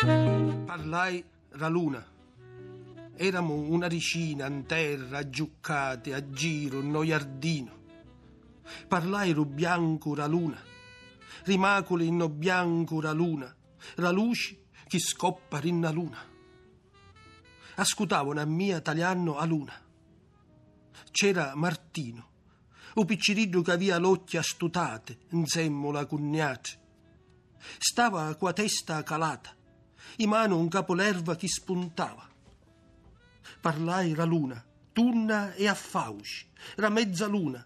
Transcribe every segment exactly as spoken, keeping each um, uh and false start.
Parlai la luna. Eramo una ricina in terra, aggiuccate, a giro, in noiardino. Parlai ro bianco la luna. Rimacole in no bianco la luna. La luce che scoppa rinna luna. Ascutavano a mia italiano a luna. C'era Martinu, un picciriddu che aveva l'occhia stutate, insemmo la cugnate. Stava qua testa calata, in mano un capo l'erva che spuntava. Parlai la luna, tunna e a fauci, la mezzaluna,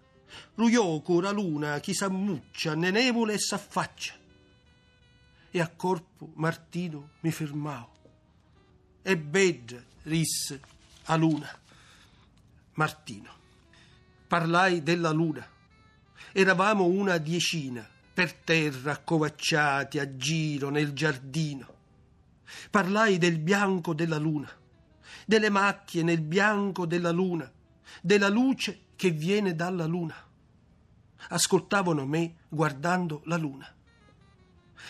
ruioco la luna che s'ammuccia, ne nevole e s'affaccia. E a corpo Martinu mi fermao. E bed risse a luna. Martinu. Parlai della luna. Eravamo una diecina, per terra accovacciati a giro nel giardino. Parlai del bianco della luna, delle macchie nel bianco della luna, della luce che viene dalla luna. Ascoltavano me guardando la luna.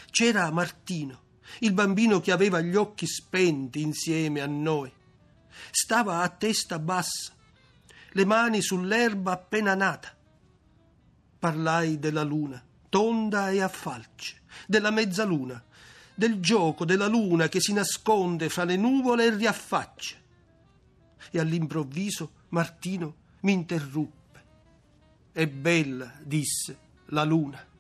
C'era Martinu, il bambino che aveva gli occhi spenti insieme a noi. Stava a testa bassa, le mani sull'erba appena nata. Parlai della luna, tonda e a falce, della mezzaluna, del gioco della luna che si nasconde fra le nuvole e riaffaccia. E all'improvviso Martinu mi interruppe. È bella, disse la luna.